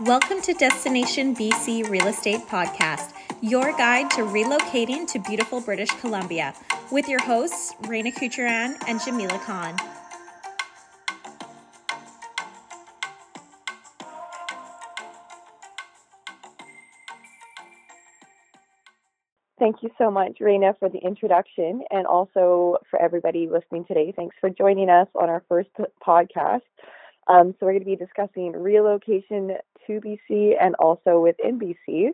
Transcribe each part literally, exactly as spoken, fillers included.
Welcome to Destination B C Real Estate Podcast, your guide to relocating to beautiful British Columbia, with your hosts, Raina Kucherran and Jemila Khan. Thank you so much, Raina, for the introduction, and also for everybody listening today. Thanks for joining us on our first p- podcast. Um, so we're going to be discussing relocation to B C and also within B C,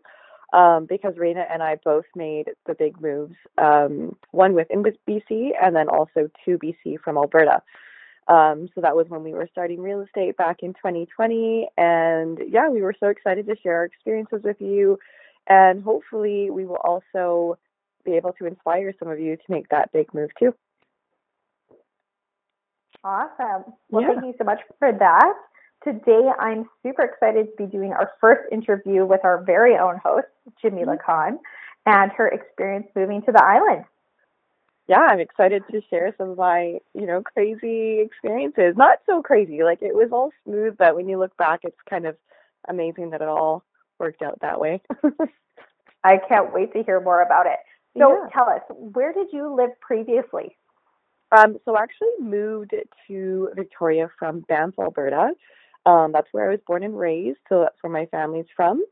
um, because Raina and I both made the big moves, um, one within B C and then also to B C from Alberta. Um, so that was when we were starting real estate back in twenty twenty. And yeah, we were so excited to share our experiences with you. And hopefully we will also be able to inspire some of you to make that big move too. Awesome. Well, yeah. Thank you so much for that. Today, I'm super excited to be doing our first interview with our very own host, Jemila Khan, and her experience moving to the island. Yeah, I'm excited to share some of my, you know, crazy experiences. Not so crazy. Like, it was all smooth, but when you look back, it's kind of amazing that it all worked out that way. I can't wait to hear more about it. So yeah. Tell us, where did you live previously? Um, so I actually moved to Victoria from Banff, Alberta. Um, that's where I was born and raised, so that's where my family's from.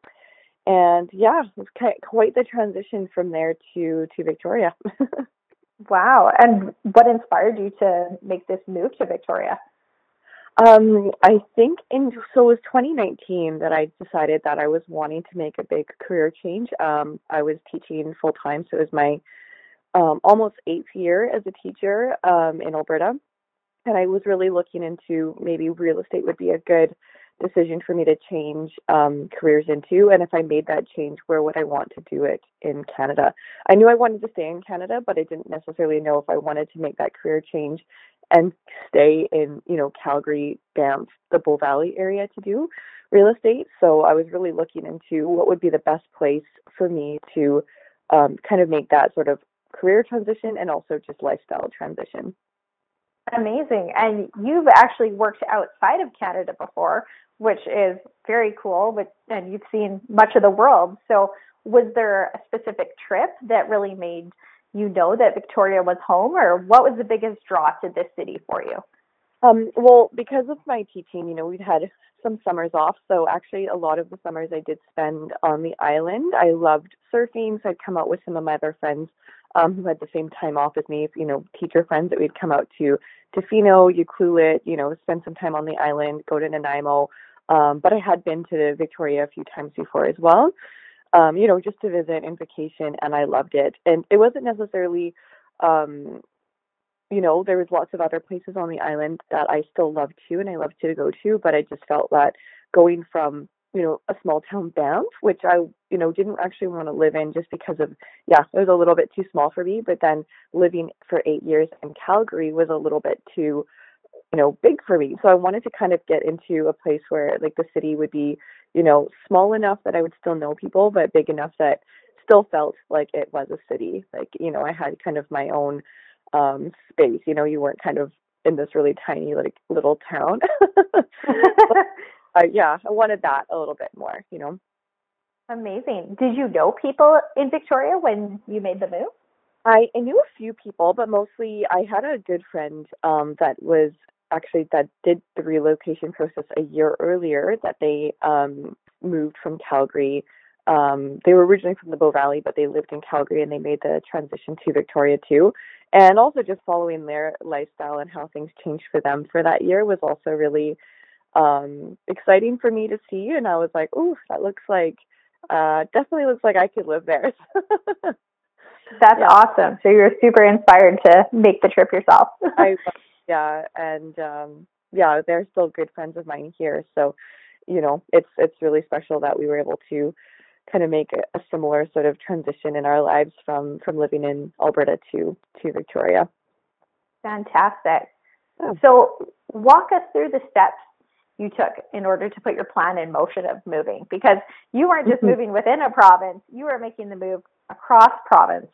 And yeah, it was kind of quite the transition from there to, to Victoria. Wow. And what inspired you to make this move to Victoria? Um, I think in, so it was twenty nineteen that I decided that I was wanting to make a big career change. Um, I was teaching full time, so it was my Um, almost eighth year as a teacher um, in Alberta, and I was really looking into maybe real estate would be a good decision for me to change um, careers into, and if I made that change, where would I want to do it in Canada? I knew I wanted to stay in Canada, but I didn't necessarily know if I wanted to make that career change and stay in, you know, Calgary, Banff, the Bow Valley area to do real estate, so I was really looking into what would be the best place for me to um, kind of make that sort of career transition and also just lifestyle transition. Amazing. And you've actually worked outside of Canada before, which is very cool, but and you've seen much of the world. So was there a specific trip that really made you know that Victoria was home, or what was the biggest draw to this city for you? Um, well, because of my teaching, you know, we've had some summers off. So actually a lot of the summers I did spend on the island. I loved surfing. So I'd come out with some of my other friends um, who had the same time off with me, you know, teacher friends that we'd come out to Tofino, Ucluelet, you know, spend some time on the island, go to Nanaimo. Um, but I had been to Victoria a few times before as well, um, you know, just to visit and vacation. And I loved it. And it wasn't necessarily, um, you know, there was lots of other places on the island that I still loved to and I loved to go to, but I just felt that going from, you know, a small town Banff, which I, you know, didn't actually want to live in just because of, yeah, it was a little bit too small for me, but then living for eight years in Calgary was a little bit too, you know, big for me. So I wanted to kind of get into a place where like the city would be, you know, small enough that I would still know people, but big enough that still felt like it was a city. Like, you know, I had kind of my own um space, you know, you weren't kind of in this really tiny like little town. but, uh, yeah, I wanted that a little bit more, you know. Amazing. Did you know people in Victoria when you made the move? I, I knew a few people, but mostly I had a good friend um that was actually that did the relocation process a year earlier, that they um moved from Calgary. Um, they were originally from the Bow Valley, but they lived in Calgary and they made the transition to Victoria too. And also just following their lifestyle and how things changed for them for that year was also really um, exciting for me to see. And I was like, ooh, that looks like, uh, definitely looks like I could live there. That's yeah. Awesome. So you're super inspired to make the trip yourself. I, yeah. And um, yeah, they're still good friends of mine here. So, you know, it's, it's really special that we were able to kind of make a, a similar sort of transition in our lives from, from living in Alberta to, to Victoria. Fantastic. Oh. So walk us through the steps you took in order to put your plan in motion of moving, because you weren't just mm-hmm. moving within a province, you were making the move across province.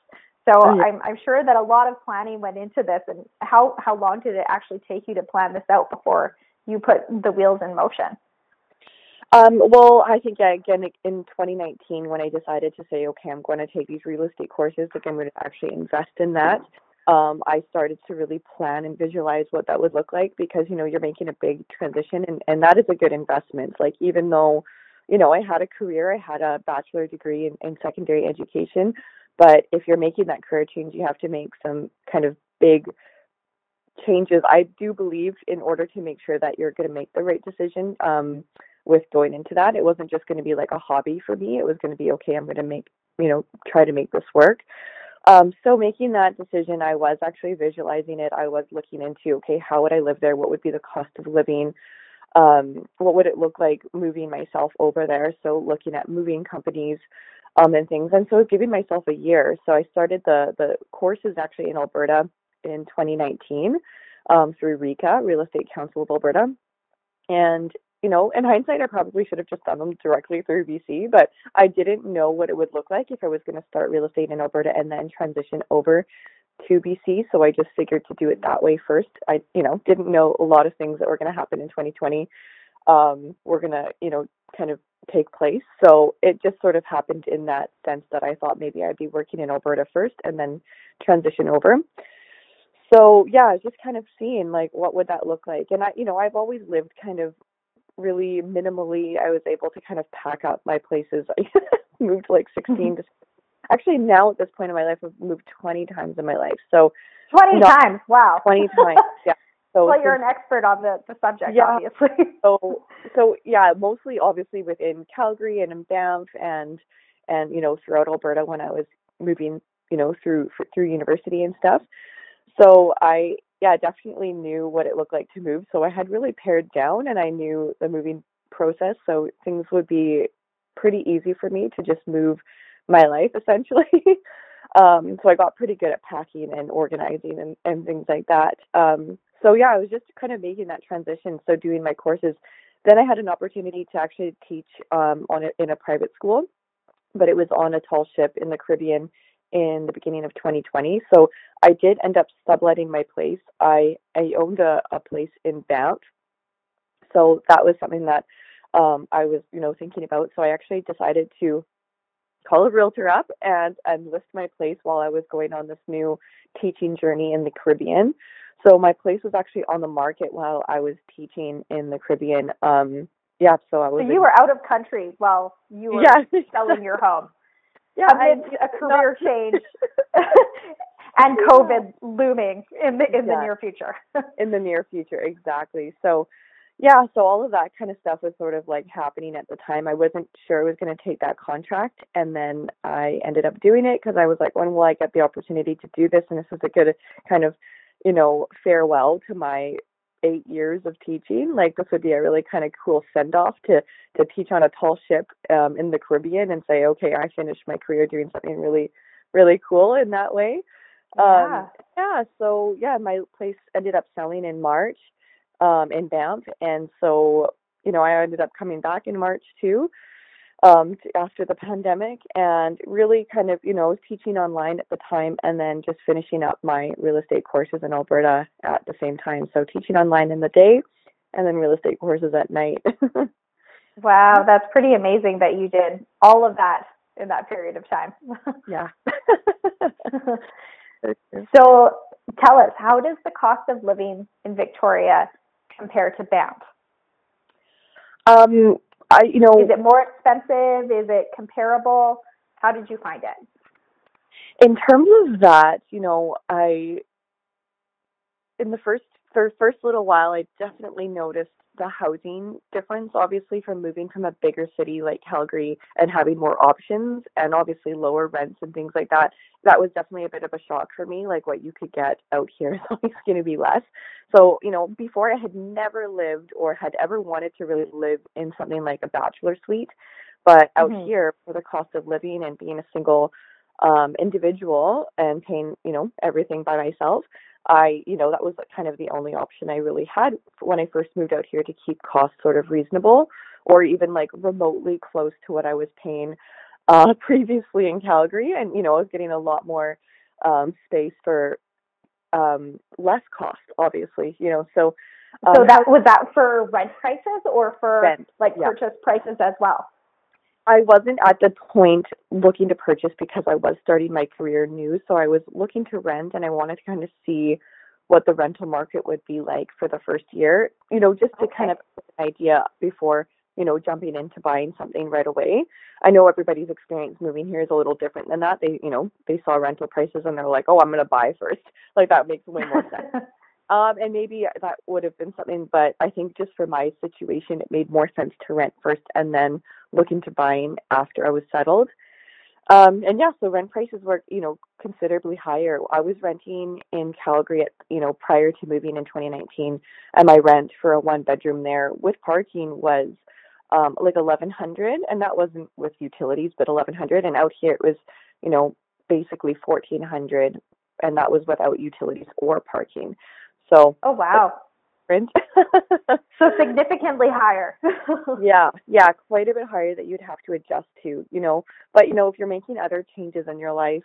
So oh, yeah. I'm, I'm sure that a lot of planning went into this, and how, how long did it actually take you to plan this out before you put the wheels in motion? Um, well, I think, yeah, again, in twenty nineteen, when I decided to say, okay, I'm going to take these real estate courses, like I'm going to actually invest in that, um, I started to really plan and visualize what that would look like because, you know, you're making a big transition and, and that is a good investment. Like, even though, you know, I had a career, I had a bachelor degree in, in secondary education, but if you're making that career change, you have to make some kind of big changes, I do believe, in order to make sure that you're going to make the right decision um, with going into that. It wasn't just going to be like a hobby for me. It was going to be, okay, I'm going to make, you know, try to make this work. Um, so making that decision, I was actually visualizing it. I was looking into, okay, how would I live there? What would be the cost of living? Um, what would it look like moving myself over there? So looking at moving companies um, and things. And so I was giving myself a year. So I started the, the courses actually in Alberta in twenty nineteen um, through RECA, Real Estate Council of Alberta. And, you know, in hindsight, I probably should have just done them directly through B C, but I didn't know what it would look like if I was going to start real estate in Alberta and then transition over to B C. So I just figured to do it that way first. I, you know, didn't know a lot of things that were going to happen in twenty twenty um, were going to, you know, kind of take place. So it just sort of happened in that sense that I thought maybe I'd be working in Alberta first and then transition over. So, yeah, just kind of seeing, like, what would that look like? And, I, you know, I've always lived kind of really minimally. I was able to kind of pack up my places. I moved, like, sixteen to actually, now at this point in my life, I've moved twenty times in my life. So twenty not, times. Wow. twenty times. Yeah. So, well, you're an expert on the, the subject, yeah, obviously. so, so, yeah, mostly, obviously, within Calgary and in Banff and, and you know, throughout Alberta when I was moving, you know, through through university and stuff. So I, yeah, definitely knew what it looked like to move. So I had really pared down and I knew the moving process. So things would be pretty easy for me to just move my life, essentially. um, so I got pretty good at packing and organizing and, and things like that. Um, so yeah, I was just kind of making that transition. So doing my courses, then I had an opportunity to actually teach um, on a, in a private school, but it was on a tall ship in the Caribbean in the beginning of twenty twenty. So I did end up subletting my place. I, I owned a, a place in Banff. So that was something that um, I was, you know, thinking about. So I actually decided to call a realtor up and, and list my place while I was going on this new teaching journey in the Caribbean. So my place was actually on the market while I was teaching in the Caribbean. Um, yeah, so I was... So you in- were out of country while you were yeah. selling your home. Yeah, I mean, a career change and COVID looming in the in yeah. the near future. In the near future, exactly. So, yeah, so all of that kind of stuff was sort of like happening at the time. I wasn't sure I was going to take that contract, and then I ended up doing it because I was like, when will I get the opportunity to do this? And this is a good kind of, you know, farewell to my eight years of teaching. Like, this would be a really kind of cool send-off to to teach on a tall ship um, in the Caribbean and say, okay, I finished my career doing something really, really cool in that way. Yeah. Um, yeah. So yeah, my place ended up selling in March um, in Banff. And so, you know, I ended up coming back in March too um, to, after the pandemic and really kind of, you know, teaching online at the time and then just finishing up my real estate courses in Alberta at the same time. So teaching online in the day and then real estate courses at night. Wow, that's pretty amazing that you did all of that in that period of time. Yeah. So tell us, how does the cost of living in Victoria compare to Banff? Um, I, you know, is it more expensive? Is it comparable? How did you find it? In terms of that, you know, I, in the first, for the first little while, I definitely noticed the housing difference, obviously, from moving from a bigger city like Calgary and having more options and obviously lower rents and things like that. That was definitely a bit of a shock for me, like what you could get out here is always going to be less. So, you know, before I had never lived or had ever wanted to really live in something like a bachelor suite, but out mm-hmm. here for the cost of living and being a single um, individual and paying, you know, everything by myself, I, you know, that was kind of the only option I really had when I first moved out here to keep costs sort of reasonable or even like remotely close to what I was paying uh, previously in Calgary. And, you know, I was getting a lot more um, space for um, less cost, obviously, you know, so So um, that was that for rent prices or for rent, like yeah. purchase prices as well? I wasn't at the point looking to purchase because I was starting my career new. So I was looking to rent and I wanted to kind of see what the rental market would be like for the first year, you know, just to okay. kind of get an idea before, you know, jumping into buying something right away. I know everybody's experience moving here is a little different than that. They, you know, they saw rental prices and they're like, oh, I'm going to buy first. Like that makes way more sense. Um, and maybe that would have been something, but I think just for my situation, it made more sense to rent first and then look into buying after I was settled. Um, and yeah, so rent prices were, you know, considerably higher. I was renting in Calgary at, you know, prior to moving in twenty nineteen, and my rent for a one bedroom there with parking was um, like eleven hundred, and that wasn't with utilities, but eleven hundred. And out here it was, you know, basically fourteen hundred, and that was without utilities or parking. So, oh, wow. So significantly higher. yeah. Yeah. Quite a bit higher that you'd have to adjust to, you know, but you know, if you're making other changes in your life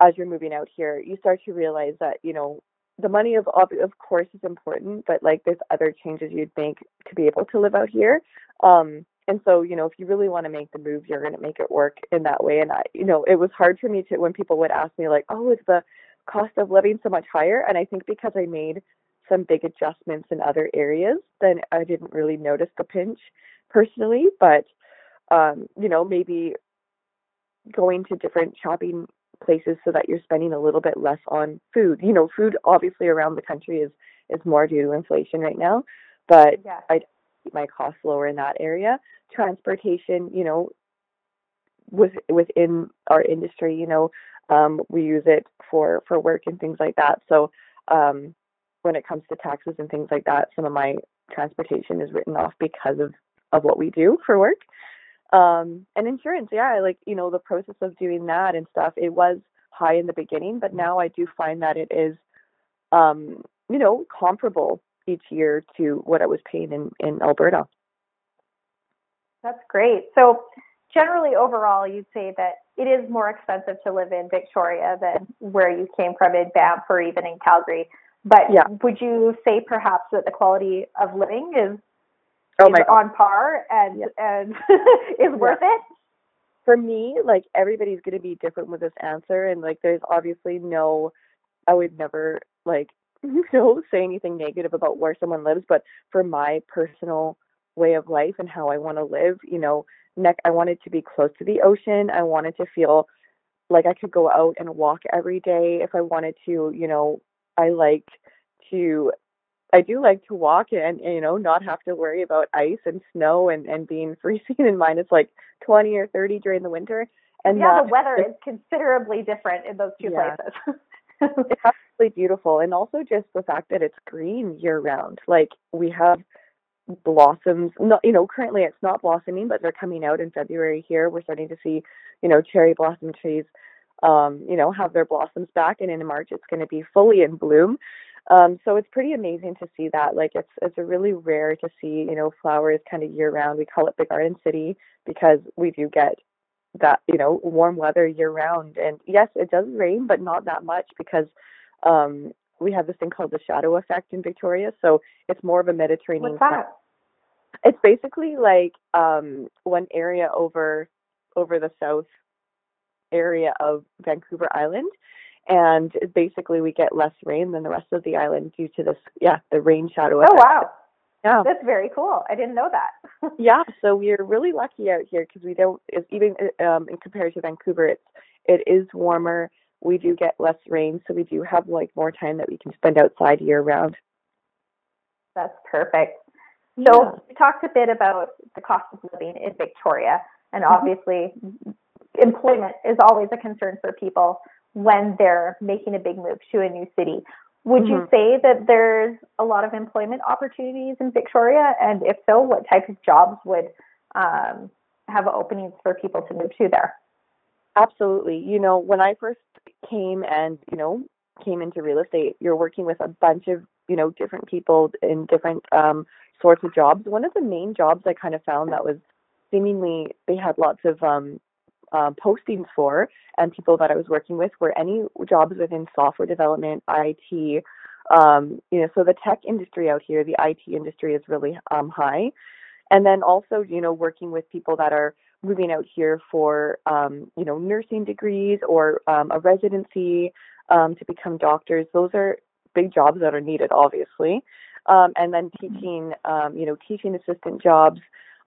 as you're moving out here, you start to realize that, you know, the money of, of course is important, but like there's other changes you'd make to be able to live out here. Um, and so, you know, if you really want to make the move, you're going to make it work in that way. And I, you know, it was hard for me to, when people would ask me like, oh, is the cost of living so much higher? And I think because I made some big adjustments in other areas, then I didn't really notice the pinch personally, but, um, you know, maybe going to different shopping places so that you're spending a little bit less on food. You know, food obviously around the country is, is more due to inflation right now, but yeah. I keep my costs lower in that area. Transportation, you know, with, within our industry, you know, um, we use it for, for work and things like that. So, um, when it comes to taxes and things like that, some of my transportation is written off because of, of what we do for work. Um, and insurance, yeah, like, you know, the process of doing that and stuff, it was high in the beginning, but now I do find that it is, um, you know, comparable each year to what I was paying in, in Alberta. That's great. So generally overall, you'd say that it is more expensive to live in Victoria than where you came from in Banff or even in Calgary. But yeah. would you say perhaps that the quality of living is, oh is on par and yeah. and is worth yeah. it? For me, like everybody's going to be different with this answer. And like, there's obviously no, I would never like, you know, say anything negative about where someone lives. But for my personal way of life and how I want to live, you know, neck, I wanted to be close to the ocean. I wanted to feel like I could go out and walk every day if I wanted to, you know. I like to, I do like to walk and, and, you know, not have to worry about ice and snow and, and being freezing in mine. It's like twenty or thirty during the winter. And yeah, that, the weather is considerably different in those two yeah. places. It's absolutely beautiful. And also just the fact that it's green year round. Like we have blossoms, not, you know, currently it's not blossoming, but they're coming out in February here. We're starting to see, you know, cherry blossom trees. Um, you know, have their blossoms back, and in March it's going to be fully in bloom. Um, so it's pretty amazing to see that. Like it's it's really rare to see, you know, flowers kind of year round. We call it the Garden City because we do get that, you know, warm weather year round. And yes, it does rain, but not that much because um, we have this thing called the shadow effect in Victoria. So it's more of a Mediterranean. What's that? It's basically like um, one area over over the south area of Vancouver Island, and basically we get less rain than the rest of the island due to this yeah the rain shadow effect. Oh wow yeah that's very cool. I didn't know that. Yeah, so we're really lucky out here because we don't, even um in comparison to Vancouver, it's it is warmer. We do get less rain, so we do have like more time that we can spend outside year round. That's perfect. So yeah. we talked a bit about the cost of living in Victoria, and obviously mm-hmm. employment is always a concern for people when they're making a big move to a new city. Would mm-hmm. you say that there's a lot of employment opportunities in Victoria? And if so, what type of jobs would um, have openings for people to move to there? Absolutely. You know, when I first came and, you know, came into real estate, you're working with a bunch of, you know, different people in different um, sorts of jobs. One of the main jobs I kind of found that was seemingly they had lots of um, Um, postings for, and people that I was working with were any jobs within software development, I T, Um, you know, so the tech industry out here, the I T industry is really um, high. And then also, you know, working with people that are moving out here for, um, you know, nursing degrees or um, a residency um, to become doctors. Those are big jobs that are needed, obviously. Um, and then teaching, um, you know, teaching assistant jobs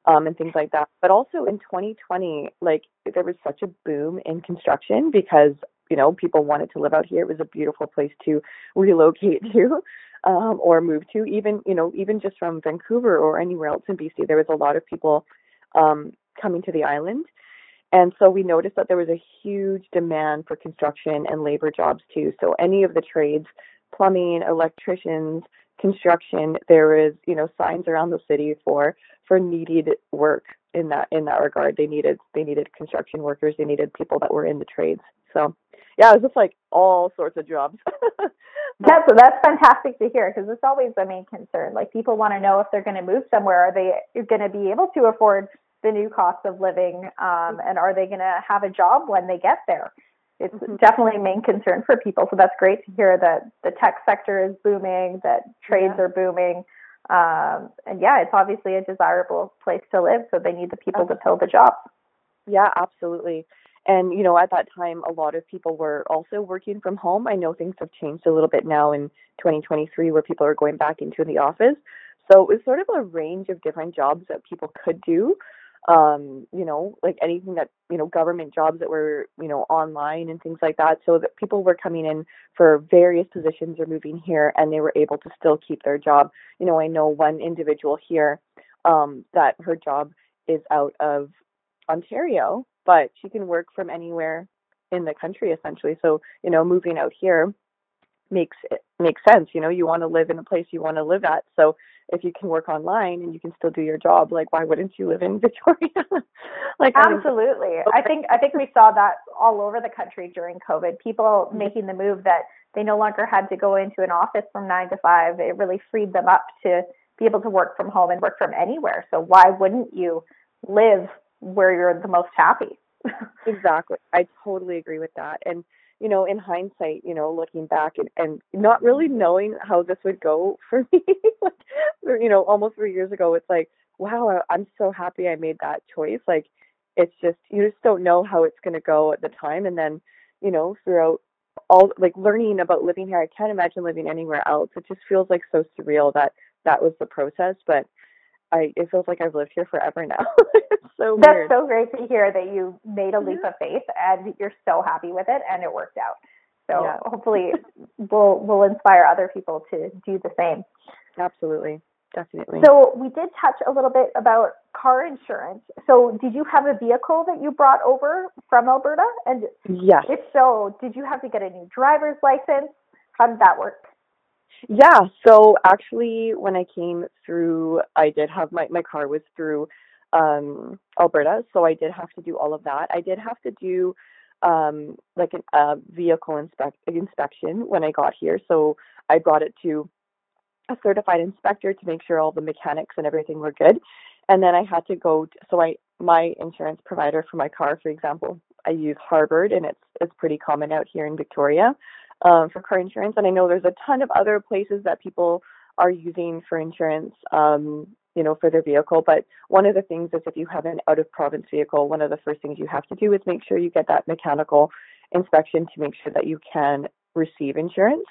um, and things like that. But also in twenty twenty, like there was such a boom in construction because, you know, people wanted to live out here. It was a beautiful place to relocate to um, or move to, even, you know, even just from Vancouver or anywhere else in B C. There was a lot of people um, coming to the island. And so we noticed that there was a huge demand for construction and labor jobs too. So any of the trades, plumbing, electricians, construction, there is, you know, signs around the city for for needed work in that in that regard. They needed they needed construction workers. They needed people that were in the trades. So yeah, it was just like all sorts of jobs. That's that's fantastic to hear, because it's always the main concern. Like, people want to know if they're going to move somewhere, are they going to be able to afford the new cost of living, um, and are they going to have a job when they get there? It's mm-hmm. definitely a main concern for people. So that's great to hear that the tech sector is booming, that trades yeah. are booming. Um, and yeah, it's obviously a desirable place to live. So they need the people to fill the jobs. Yeah, absolutely. And, you know, at that time, a lot of people were also working from home. I know things have changed a little bit now in twenty twenty-three where people are going back into the office. So it was sort of a range of different jobs that people could do. Um, you know, like anything that, you know, government jobs that were, you know, online and things like that. So that people were coming in for various positions or moving here, and they were able to still keep their job. You know, I know one individual here um, that her job is out of Ontario, but she can work from anywhere in the country, essentially. So, you know, moving out here makes it makes sense. You know, you want to live in a place you want to live at. So if you can work online and you can still do your job, like, why wouldn't you live in Victoria? Like, absolutely. I, mean, okay. I think I think we saw that all over the country during COVID, people making the move that they no longer had to go into an office from nine to five. It really freed them up to be able to work from home and work from anywhere. So why wouldn't you live where you're the most happy? Exactly. I totally agree with that. And you know, in hindsight, you know, looking back and, and not really knowing how this would go for me, like, you know, almost three years ago, it's like, wow, I'm so happy I made that choice. Like, it's just, you just don't know how it's going to go at the time. And then, you know, throughout all, like, learning about living here, I can't imagine living anywhere else. It just feels like so surreal that that was the process. But I, it feels like I've lived here forever now. So that's weird. So great to hear that you made a leap of faith and you're so happy with it and it worked out. So yeah. Hopefully we'll we'll inspire other people to do the same. Absolutely. Definitely. So we did touch a little bit about car insurance. So did you have a vehicle that you brought over from Alberta? And yes. If so, did you have to get a new driver's license? How did that work? Yeah. So actually, when I came through, I did have my, my car was through um, Alberta. So I did have to do all of that. I did have to do um, like a uh, vehicle inspect inspection when I got here. So I brought it to a certified inspector to make sure all the mechanics and everything were good. And then I had to go. To, so I, my insurance provider for my car, for example, I use Harvard, and it's, it's pretty common out here in Victoria. Um, for car insurance. And I know there's a ton of other places that people are using for insurance, um, you know, for their vehicle. But one of the things is if you have an out-of-province vehicle, one of the first things you have to do is make sure you get that mechanical inspection to make sure that you can receive insurance.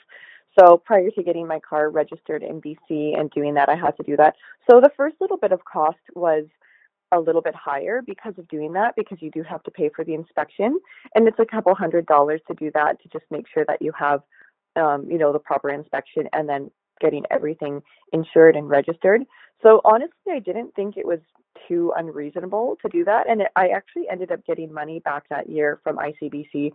So prior to getting my car registered in B C and doing that, I had to do that. So the first little bit of cost was a little bit higher because of doing that, because you do have to pay for the inspection, and it's a couple hundred dollars to do that, to just make sure that you have, um, you know, the proper inspection and then getting everything insured and registered. So honestly, I didn't think it was too unreasonable to do that, and it, I actually ended up getting money back that year from I C B C.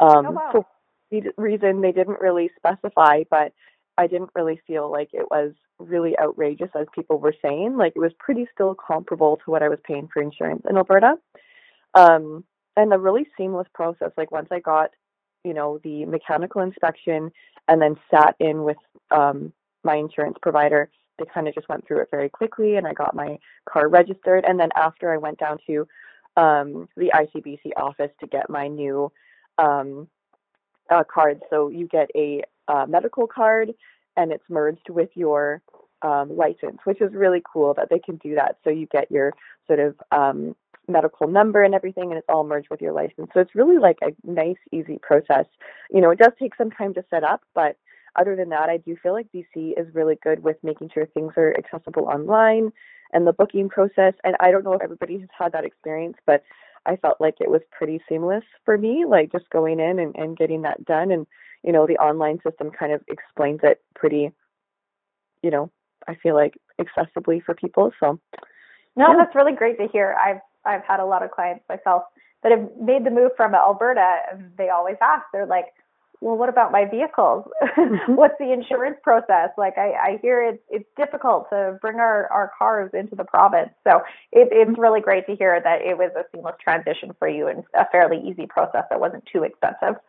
Um, oh, wow. For the reason they didn't really specify, but I didn't really feel like it was really outrageous as people were saying. Like, it was pretty still comparable to what I was paying for insurance in Alberta. Um, and a really seamless process. Like, once I got, you know, the mechanical inspection and then sat in with um, my insurance provider, they kind of just went through it very quickly, and I got my car registered. And then after, I went down to um, the I C B C office to get my new um, uh, card. So you get a Uh, medical card, and it's merged with your um, license, which is really cool that they can do that. So you get your sort of um, medical number and everything, and it's all merged with your license. So it's really like a nice, easy process. You know, it does take some time to set up, but other than that, I do feel like B C is really good with making sure things are accessible online and the booking process. And I don't know if everybody has had that experience, but I felt like it was pretty seamless for me, like just going in and, and getting that done. And, you know, the online system kind of explains it pretty, you know, I feel like accessibly for people. So no, yeah. That's really great to hear. I've I've had a lot of clients myself that have made the move from Alberta, and they always ask, they're like, well, what about my vehicles? What's the insurance process? Like I, I hear it's, it's difficult to bring our, our cars into the province. So it, it's really great to hear that it was a seamless transition for you and a fairly easy process that wasn't too expensive.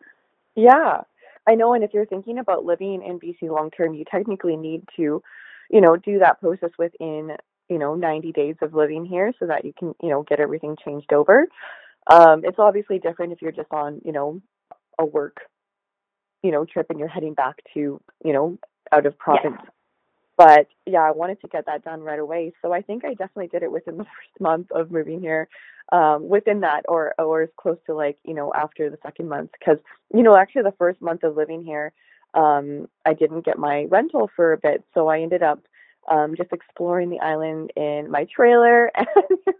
Yeah, I know. And if you're thinking about living in B C long-term, you technically need to, you know, do that process within, you know, ninety days of living here so that you can, you know, get everything changed over. Um, it's obviously different if you're just on, you know, a work, you know, trip and you're heading back to, you know, out of province. Yeah. But yeah, I wanted to get that done right away. So I think I definitely did it within the first month of moving here, um, within that or, or as close to like, you know, after the second month, because, you know, actually the first month of living here, um, I didn't get my rental for a bit. So I ended up um, just exploring the island in my trailer. And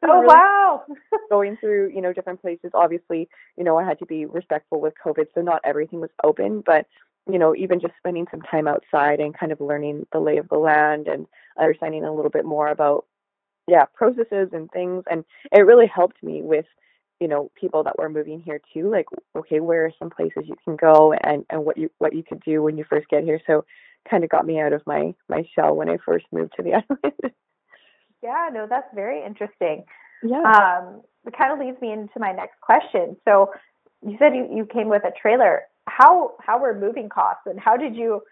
oh, really wow. Going through, you know, different places. Obviously, you know, I had to be respectful with COVID, so not everything was open, but, you know, even just spending some time outside and kind of learning the lay of the land and understanding a little bit more about, yeah, processes and things. And it really helped me with, you know, people that were moving here too, like, okay, where are some places you can go and, and what you, what you could do when you first get here. So kind of got me out of my, my shell when I first moved to the island. Yeah, no, that's very interesting. Yeah. Um, it kind of leads me into my next question. So you said you, you came with a trailer. How, how were moving costs and how did you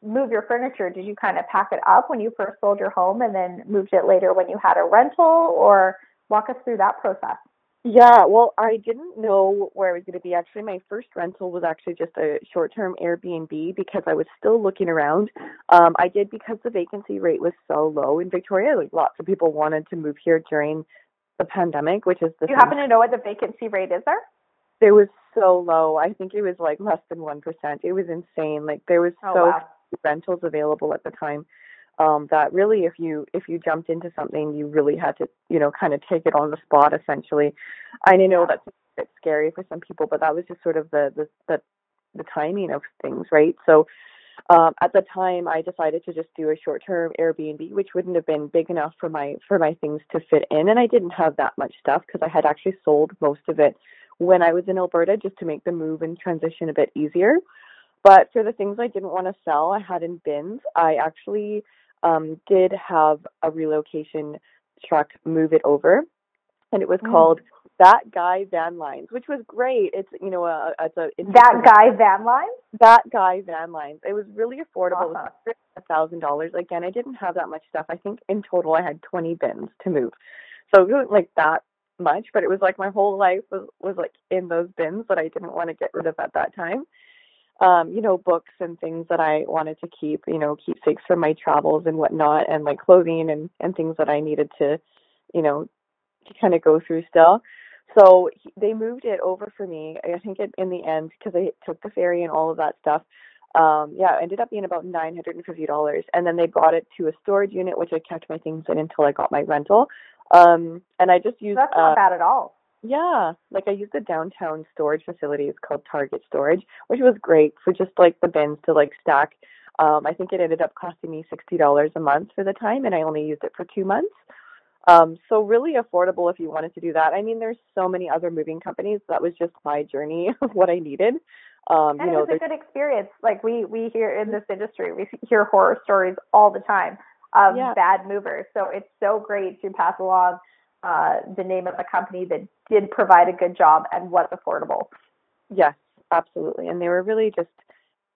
move your furniture? Did you kind of pack it up when you first sold your home and then moved it later when you had a rental, or walk us through that process? Yeah, well, I didn't know where I was going to be. Actually, my first rental was actually just a short-term Airbnb because I was still looking around. Um, I did because the vacancy rate was so low in Victoria. Like lots of people wanted to move here during the pandemic, which is the. Do you happen to know what the vacancy rate is there? It was so low. I think it was like less than one percent. It was insane. Like there was oh, so wow. few rentals available at the time. Um, that really, if you if you jumped into something, you really had to, you know, kind of take it on the spot, essentially. I know that's a bit scary for some people, but that was just sort of the the the, the timing of things, right? So um, at the time, I decided to just do a short-term Airbnb, which wouldn't have been big enough for my for my things to fit in, and I didn't have that much stuff because I had actually sold most of it when I was in Alberta, just to make the move and transition a bit easier. But for the things I didn't want to sell, I had in bins. I actually Um, did have a relocation truck move it over, and it was mm. called That Guy Van Lines, which was great. It's, you know, a, it's a it's That Guy Van Lines? That Guy Van Lines. It was really affordable. Awesome. It was one thousand dollars. Again, I didn't have that much stuff. I think in total I had twenty bins to move. So it wasn't like that much, but it was like my whole life was, was like in those bins that I didn't want to get rid of at that time. Um, you know, books and things that I wanted to keep, you know, keepsakes from my travels and whatnot, and my clothing and, and things that I needed to, you know, to kind of go through still. So he, they moved it over for me. I think it, in the end, because I took the ferry and all of that stuff, um, yeah, it ended up being about nine hundred fifty dollars. And then they brought it to a storage unit, which I kept my things in until I got my rental. Um, and I just used... That's not uh, bad at all. Yeah, like I used the downtown storage facility. It's called Target Storage, which was great for just like the bins to like stack. Um, I think it ended up costing me sixty dollars a month for the time, and I only used it for two months. Um, so really affordable if you wanted to do that. I mean, there's so many other moving companies. That was just my journey of what I needed. Um, and you know, it was a good experience. Like we, we hear in this industry, we hear horror stories all the time of yeah. bad movers. So it's so great to pass along Uh, the name of a company that did provide a good job and was affordable. Yes, absolutely. And they were really just,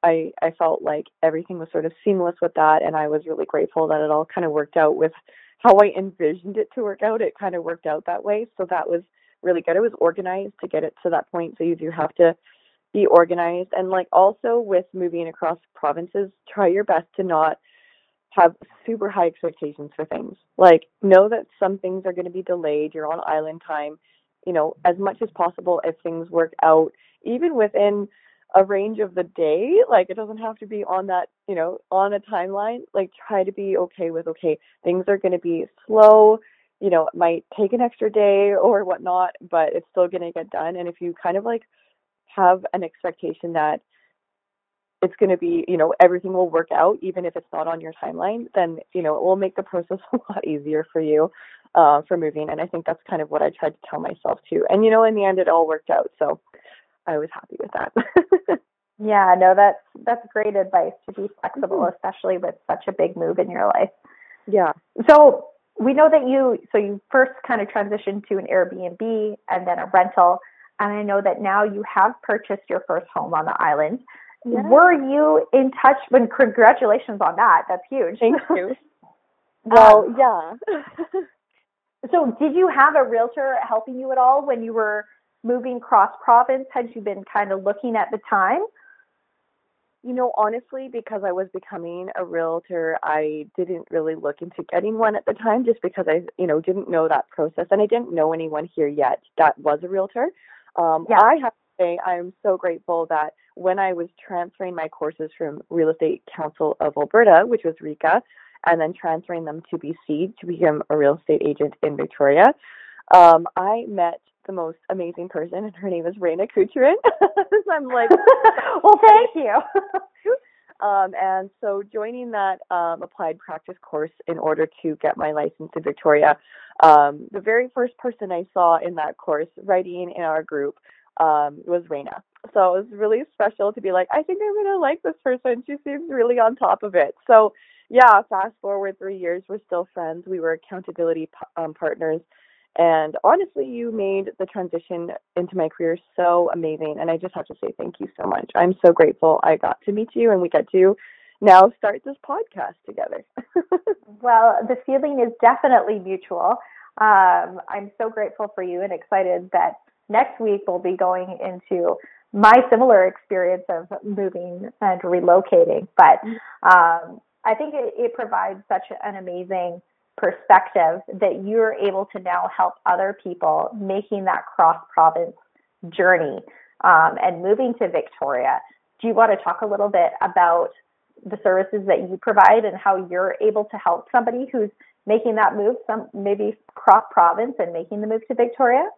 I, I felt like everything was sort of seamless with that. And I was really grateful that it all kind of worked out with how I envisioned it to work out. It kind of worked out that way. So that was really good. It was organized to get it to that point. So you do have to be organized. And like also with moving across provinces, try your best to not have super high expectations for things. Like, know that some things are going to be delayed. You're on island time, you know, as much as possible. If things work out, even within a range of the day, like it doesn't have to be on that, you know, on a timeline, like try to be okay with, okay, things are going to be slow, you know, it might take an extra day or whatnot, but it's still going to get done. And if you kind of like have an expectation that it's going to be, you know, everything will work out, even if it's not on your timeline, then, you know, it will make the process a lot easier for you uh, for moving. And I think that's kind of what I tried to tell myself too. And, you know, in the end, it all worked out. So I was happy with that. Yeah, no, that's, that's great advice to be flexible, mm-hmm. especially with such a big move in your life. Yeah. So we know that you, so you first kind of transitioned to an Airbnb and then a rental. And I know that now you have purchased your first home on the island. Yeah. Were you in touch? When congratulations on that. That's huge. Thank you. Well, um, yeah. So did you have a realtor helping you at all when you were moving cross province? Had you been kind of looking at the time? You know, honestly, because I was becoming a realtor, I didn't really look into getting one at the time, just because I, you know, didn't know that process. And I didn't know anyone here yet that was a realtor. Um, yeah. I have to say, I'm so grateful that when I was transferring my courses from Real Estate Council of Alberta, which was RECA, and then transferring them to B C to become a real estate agent in Victoria, um, I met the most amazing person, and her name is Raina Kucherran. I'm like, well, thank you. um, and so joining that um, applied practice course in order to get my license in Victoria, um, the very first person I saw in that course writing in our group um, was Raina. So it was really special to be like, I think I'm going to like this person. She seems really on top of it. So yeah, fast forward three years, we're still friends. We were accountability um, partners. And honestly, you made the transition into my career so amazing. And I just have to say thank you so much. I'm so grateful I got to meet you and we get to now start this podcast together. Well, the feeling is definitely mutual. Um, I'm so grateful for you and excited that next week we'll be going into my similar experience of moving and relocating. But um, I think it, it provides such an amazing perspective that you're able to now help other people making that cross-province journey um, and moving to Victoria. Do you want to talk a little bit about the services that you provide and how you're able to help somebody who's making that move, some maybe cross-province and making the move to Victoria?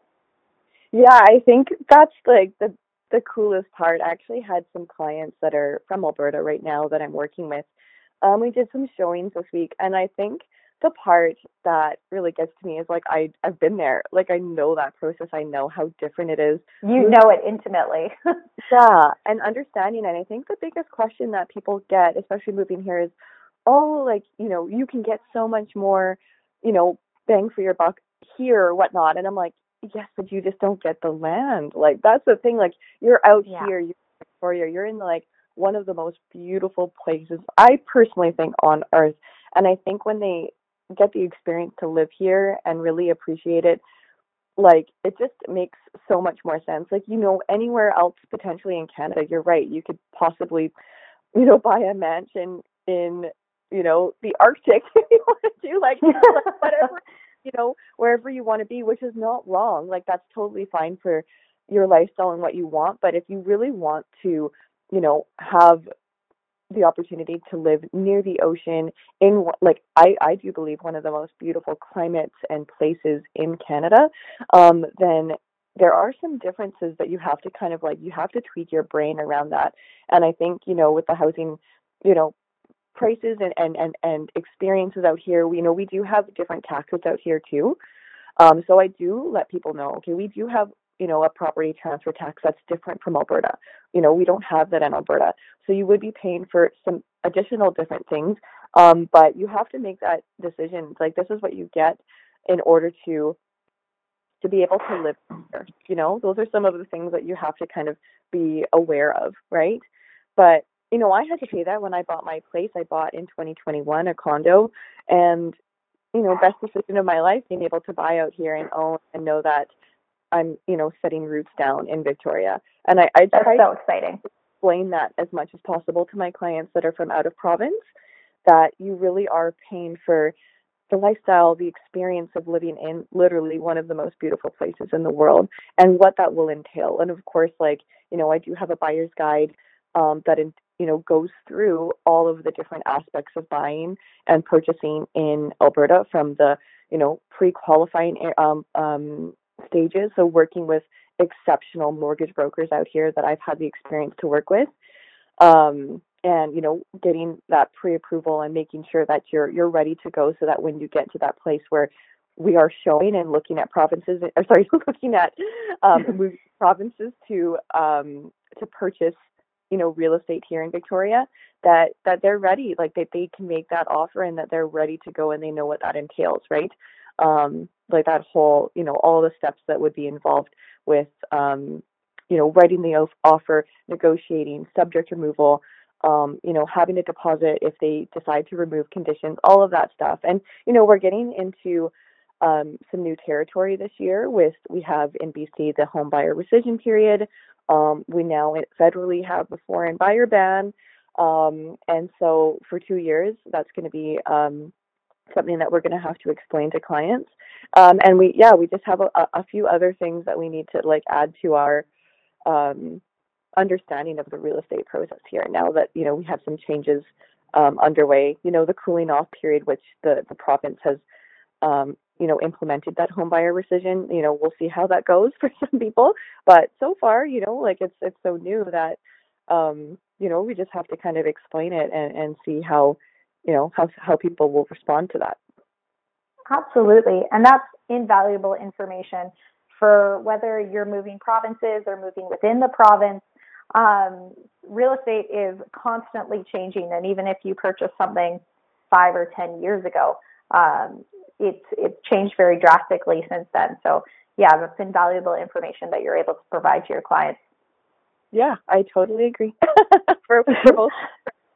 Yeah, I think that's like the, the coolest part. I actually had some clients that are from Alberta right now that I'm working with. Um, we did some showings this week, and I think the part that really gets to me is like, I, I've been there. Like, I know that process. I know how different it is. You know it intimately. Yeah, and understanding. And I think the biggest question that people get, especially moving here, is, oh, like, you know, you can get so much more, you know, bang for your buck here or whatnot. And I'm like, yes, but you just don't get the land. Like, that's the thing. Like, you're out yeah. here, you're in Victoria, you're in, like, one of the most beautiful places, I personally think, on earth. And I think when they get the experience to live here and really appreciate it, like, it just makes so much more sense. Like, you know, anywhere else potentially in Canada, you're right, you could possibly, you know, buy a mansion in, you know, the Arctic if you want to, like, like whatever, you know, wherever you want to be, which is not wrong. Like, that's totally fine for your lifestyle and what you want. But if you really want to, you know, have the opportunity to live near the ocean in, like, I, I do believe one of the most beautiful climates and places in Canada, um, then there are some differences that you have to kind of like, you have to tweak your brain around that. And I think, you know, with the housing, you know, prices and, and, and, and experiences out here, we, you know, we do have different taxes out here too. Um, so I do let people know, okay, we do have, you know, a property transfer tax that's different from Alberta. You know, we don't have that in Alberta. So you would be paying for some additional different things, um, but you have to make that decision. Like, this is what you get in order to to be able to live here. You know, those are some of the things that you have to kind of be aware of, right? But, you know, I had to pay that when I bought my place. I bought in twenty twenty-one a condo, and, you know, best decision of my life, being able to buy out here and own and know that I'm, you know, setting roots down in Victoria. And I, I try so exciting. to explain that as much as possible to my clients that are from out of province, that you really are paying for the lifestyle, the experience of living in literally one of the most beautiful places in the world, and what that will entail. And of course, like, you know, I do have a buyer's guide um, that, in, you know, goes through all of the different aspects of buying and purchasing in Alberta, from the, you know, pre-qualifying um, um, stages. So working with exceptional mortgage brokers out here that I've had the experience to work with. Um, And, you know, getting that pre-approval and making sure that you're you're ready to go, so that when you get to that place where we are showing and looking at provinces, or sorry, looking at um, provinces to um, to purchase, you know, real estate here in Victoria, that that they're ready, like that they can make that offer and that they're ready to go and they know what that entails, right? Um, like that whole, you know, all the steps that would be involved with, um, you know, writing the offer, negotiating, subject removal. Um, you know, having a deposit if they decide to remove conditions, all of that stuff. And, you know, we're getting into um, some new territory this year with, we have in B C the home buyer rescission period. Um, we now federally have the foreign buyer ban. Um, and so for two years, that's going to be um, something that we're going to have to explain to clients. Um, and we, yeah, we just have a, a few other things that we need to like add to our um understanding of the real estate process here, now that, you know, we have some changes um, underway, you know, the cooling off period, which the, the province has, um, you know, implemented that home buyer rescission. You know, we'll see how that goes for some people, but so far, you know, like it's, it's so new that, um, you know, we just have to kind of explain it and, and see how, you know, how, how people will respond to that. Absolutely. And that's invaluable information for whether you're moving provinces or moving within the province. Um, real estate is constantly changing, and even if you purchased something five or ten years ago, um, it's it's changed very drastically since then. So, yeah, that's invaluable information that you're able to provide to your clients. Yeah, I totally agree. for, for both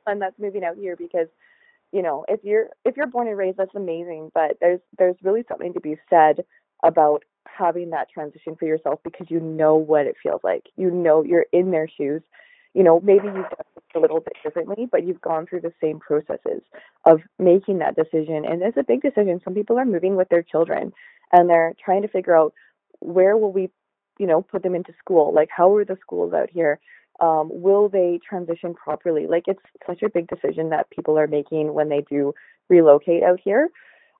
and that's moving out here, because, you know, if you're if you're born and raised, that's amazing. But there's there's really something to be said about having that transition for yourself, because you know what it feels like. You know, you're in their shoes. You know, maybe you've done it a little bit differently, but you've gone through the same processes of making that decision. And it's a big decision. Some people are moving with their children and they're trying to figure out, where will we, you know, put them into school? Like, how are the schools out here? Um, will they transition properly? Like, it's such a big decision that people are making when they do relocate out here.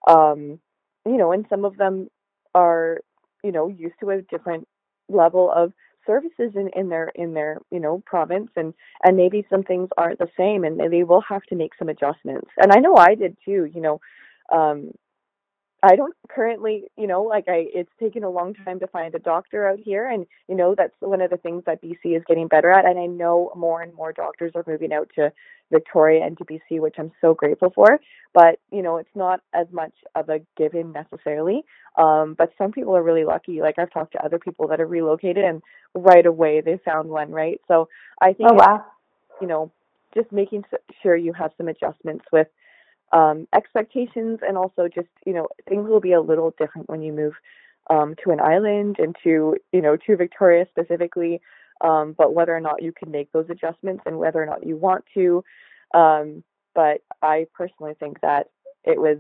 Um, you know, and some of them are, you know, used to a different level of services in, in their, in their, you know, province, and, and maybe some things aren't the same, and they will have to make some adjustments. And I know I did too, you know, um, I don't currently, you know, like I, it's taken a long time to find a doctor out here, and, you know, that's one of the things that B C is getting better at. And I know more and more doctors are moving out to Victoria and to B C, which I'm so grateful for, but, you know, it's not as much of a given necessarily. Um, but some people are really lucky. Like, I've talked to other people that are relocated and right away they found one, right? So I think, oh, wow. you know, just making sure you have some adjustments with Um, expectations, and also just, you know, things will be a little different when you move um, to an island and to, you know, to Victoria specifically, um, but whether or not you can make those adjustments and whether or not you want to. Um, but I personally think that it was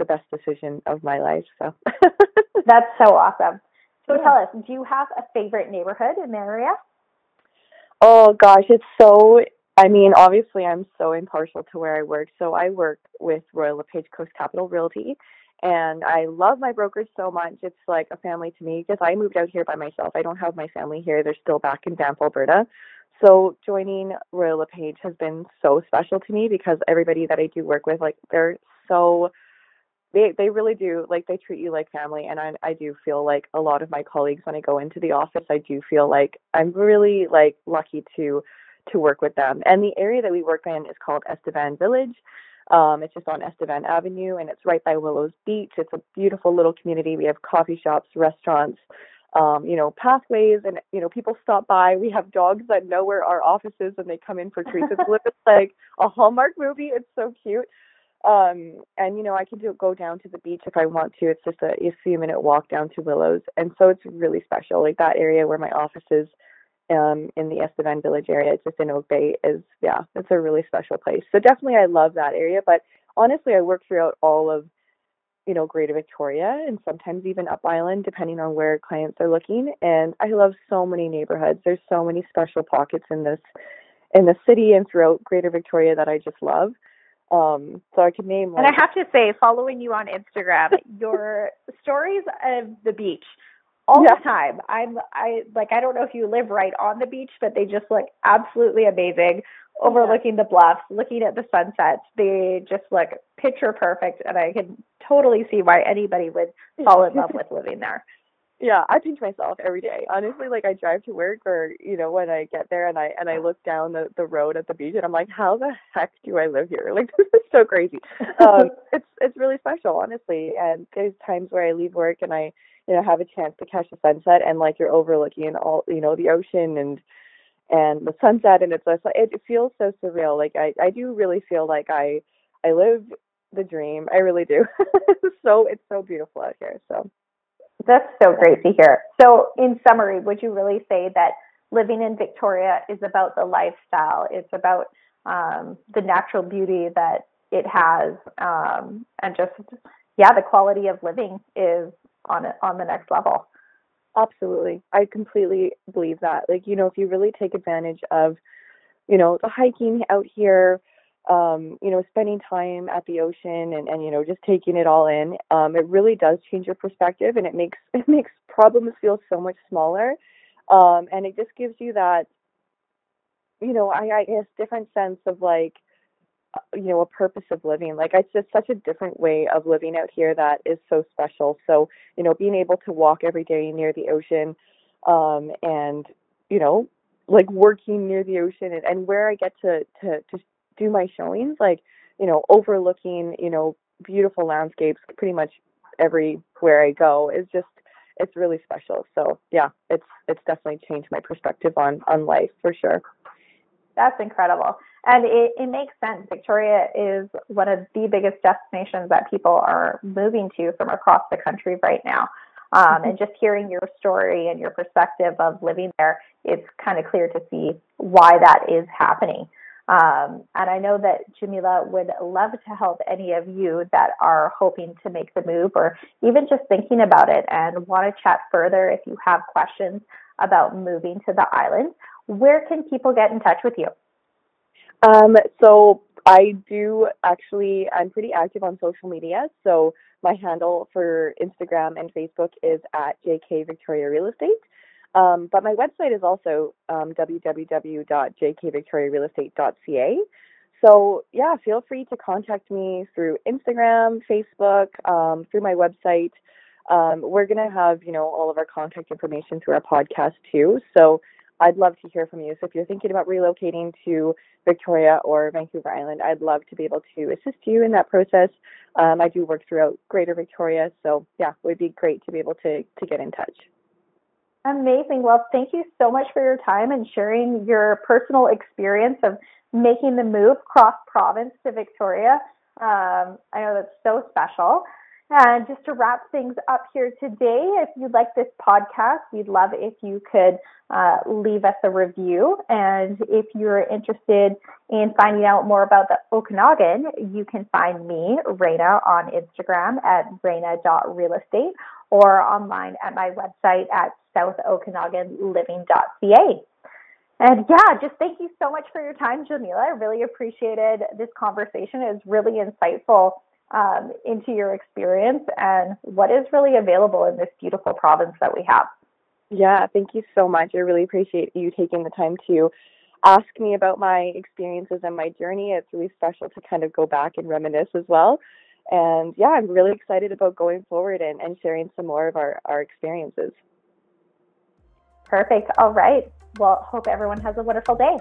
the best decision of my life. So that's so awesome. So yeah. Tell us, do you have a favorite neighborhood in the area? Oh gosh, it's so I mean, obviously, I'm so impartial to where I work. So I work with Royal LePage Coast Capital Realty, and I love my brokerage so much. It's like a family to me, because I moved out here by myself. I don't have my family here. They're still back in Banff, Alberta. So joining Royal LePage has been so special to me, because everybody that I do work with, like, they're so, they they really do, like, they treat you like family. And I I do feel like a lot of my colleagues, when I go into the office, I do feel like I'm really, like, lucky to to work with them. And the area that we work in is called Estevan Village. Um, it's just on Estevan Avenue, and it's right by Willows Beach. It's a beautiful little community. We have coffee shops, restaurants, um, you know, pathways, and, you know, people stop by. We have dogs that know where our office is, and they come in for treats. It's like a Hallmark movie. It's so cute. Um, and, you know, I can do, go down to the beach if I want to. It's just a, a few minute walk down to Willows. And so it's really special. Like that area where my office is um, in the Estevan Village area, just in Oak Bay, is, yeah, it's a really special place. So definitely I love that area. But honestly, I work throughout all of, you know, Greater Victoria and sometimes even Up Island, depending on where clients are looking. And I love so many neighborhoods. There's so many special pockets in this, in the city and throughout Greater Victoria that I just love. Um, so I could name. Like, and I have to say, following you on Instagram, your stories of the beach all yeah. the time. I'm, I like, I don't know if you live right on the beach, but they just look absolutely amazing. Overlooking yeah. the bluffs, looking at the sunsets, they just look picture perfect. And I can totally see why anybody would fall in love with living there. Yeah, I pinch myself every day. Honestly, like I drive to work or, you know, when I get there and I and I look down the, the road at the beach and I'm like, how the heck do I live here? Like, this is so crazy. Um, it's it's really special, honestly. And there's times where I leave work and I, you know, have a chance to catch the sunset and like you're overlooking all, you know, the ocean and and the sunset. And it's just, it feels so surreal. Like I, I do really feel like I I live the dream. I really do. So it's so beautiful out here. So. That's so great to hear. So in summary, would you really say that living in Victoria is about the lifestyle? It's about um, the natural beauty that it has um, and just, yeah, the quality of living is on a, on the next level. Absolutely. I completely believe that. Like, you know, if you really take advantage of, you know, the hiking out here, Um, you know, spending time at the ocean and, and, you know, just taking it all in, um, it really does change your perspective and it makes, it makes problems feel so much smaller. Um, and it just gives you that, you know, I, I guess different sense of like, you know, a purpose of living. Like it's just such a different way of living out here that is so special. So, you know, being able to walk every day near the ocean, um, and, you know, like working near the ocean and, and where I get to, to, to do my showings, like, you know, overlooking, you know, beautiful landscapes pretty much everywhere I go is just, it's really special. So yeah, it's, it's definitely changed my perspective on, on life for sure. That's incredible. And it, it makes sense. Victoria is one of the biggest destinations that people are moving to from across the country right now. Um, mm-hmm. And just hearing your story and your perspective of living there, it's kind of clear to see why that is happening. Um, and I know that Jemila would love to help any of you that are hoping to make the move or even just thinking about it and want to chat further if you have questions about moving to the island. Where can people get in touch with you? Um, so I do actually, I'm pretty active on social media. So my handle for Instagram and Facebook is at J K Victoria Real Estate. Um, but my website is also um, w w w dot j k victoria real estate dot c a. So, yeah, feel free to contact me through Instagram, Facebook, um, through my website. Um, we're going to have, you know, all of our contact information through our podcast too. So I'd love to hear from you. So if you're thinking about relocating to Victoria or Vancouver Island, I'd love to be able to assist you in that process. Um, I do work throughout Greater Victoria. So, yeah, it would be great to be able to, to get in touch. Amazing. Well, thank you so much for your time and sharing your personal experience of making the move cross-province to Victoria. Um, I know that's so special. And just to wrap things up here today, if you like this podcast, we'd love if you could uh, leave us a review. And if you're interested in finding out more about the Okanagan, you can find me, Raina, on Instagram at raina dot real estate or online at my website at south okanagan living dot c a. And yeah, just thank you so much for your time, Jemila. I really appreciated this conversation. It was really insightful um, into your experience and what is really available in this beautiful province that we have. Yeah, thank you so much. I really appreciate you taking the time to ask me about my experiences and my journey. It's really special to kind of go back and reminisce as well. And yeah, I'm really excited about going forward and, and sharing some more of our, our experiences. Perfect. All right. Well, hope everyone has a wonderful day.